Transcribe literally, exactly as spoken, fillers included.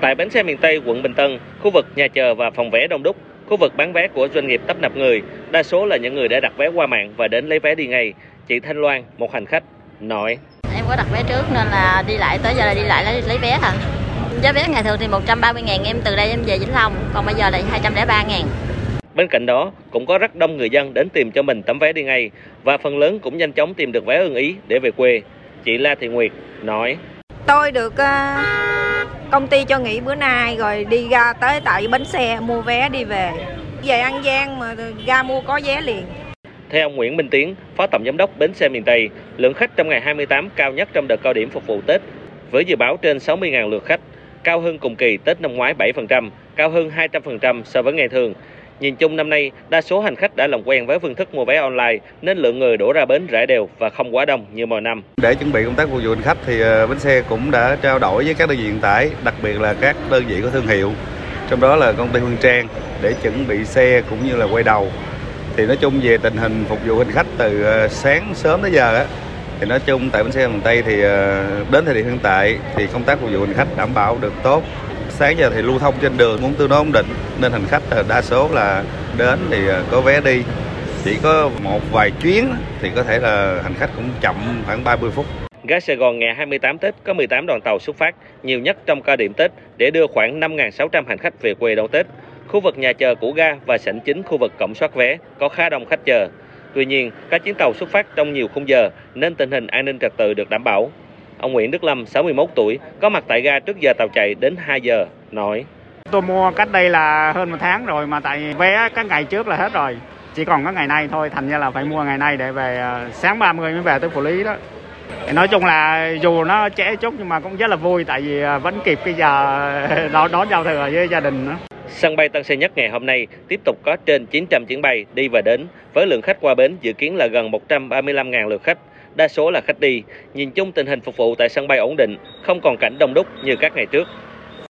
Tại bến xe miền Tây, quận Bình Tân, khu vực nhà chờ và phòng vé đông đúc, khu vực bán vé của doanh nghiệp tấp nập người, đa số là những người đã đặt vé qua mạng và đến lấy vé đi ngay. Chị Thanh Loan, một hành khách, nói: Em có đặt vé trước nên là đi lại, tới giờ là đi lại lấy, lấy vé hả? Giá vé ngày thường thì một trăm ba mươi ngàn, em từ đây em về Vĩnh Long, còn bây giờ là hai trăm lẻ ba ngàn. Bên cạnh đó, cũng có rất đông người dân đến tìm cho mình tấm vé đi ngay và phần lớn cũng nhanh chóng tìm được vé ưng ý để về quê. Chị La Thị Nguyệt nói: Tôi được công ty cho nghỉ bữa nay rồi đi ra tới tại bến xe mua vé đi về. Về An Giang mà ra mua có vé liền. Theo ông Nguyễn Minh Tiến, Phó Tổng Giám đốc Bến xe miền Tây, lượng khách trong ngày hai mươi tám cao nhất trong đợt cao điểm phục vụ Tết, với dự báo trên sáu mươi ngàn lượt khách, cao hơn cùng kỳ Tết năm ngoái bảy phần trăm, cao hơn hai trăm phần trăm so với ngày thường. Nhìn chung năm nay, đa số hành khách đã làm quen với phương thức mua vé online nên lượng người đổ ra bến rải đều và không quá đông như mọi năm. Để chuẩn bị công tác phục vụ hành khách thì bến xe cũng đã trao đổi với các đơn vị vận tải, đặc biệt là các đơn vị có thương hiệu, trong đó là công ty Hương Trang, để chuẩn bị xe cũng như là quay đầu. Thì nói chung về tình hình phục vụ hành khách từ sáng sớm tới giờ á, thì nói chung tại bến xe miền Tây thì đến thời điểm hiện tại thì công tác phục vụ hành khách đảm bảo được tốt. Sáng giờ thì lưu thông trên đường muốn tương đối ổn định nên hành khách đa số là đến thì có vé đi. Chỉ có một vài chuyến thì có thể là hành khách cũng chậm khoảng ba mươi phút. Ga Sài Gòn ngày hai mươi tám Tết có mười tám đoàn tàu xuất phát, nhiều nhất trong cao điểm Tết để đưa khoảng năm nghìn sáu trăm hành khách về quê đón Tết. Khu vực nhà chờ của ga và sảnh chính khu vực cổng soát vé có khá đông khách chờ. Tuy nhiên, các chuyến tàu xuất phát trong nhiều khung giờ nên tình hình an ninh trật tự được đảm bảo. Ông Nguyễn Đức Lâm, sáu mươi mốt tuổi, có mặt tại ga trước giờ tàu chạy đến hai giờ, nói: Tôi mua cách đây là hơn một tháng rồi mà tại vé các ngày trước là hết rồi. Chỉ còn có ngày nay thôi, thành ra là phải mua ngày nay để về sáng ba mươi mới về tới Phủ Lý đó. Nói chung là dù nó trễ chút nhưng mà cũng rất là vui tại vì vẫn kịp cái giờ đón giao thừa với gia đình nữa. Sân bay Tân Sơn Nhất ngày hôm nay tiếp tục có trên chín trăm chuyến bay đi và đến, với lượng khách qua bến dự kiến là gần một trăm ba mươi lăm ngàn lượt khách, đa số là khách đi. Nhìn chung tình hình phục vụ tại sân bay ổn định, không còn cảnh đông đúc như các ngày trước.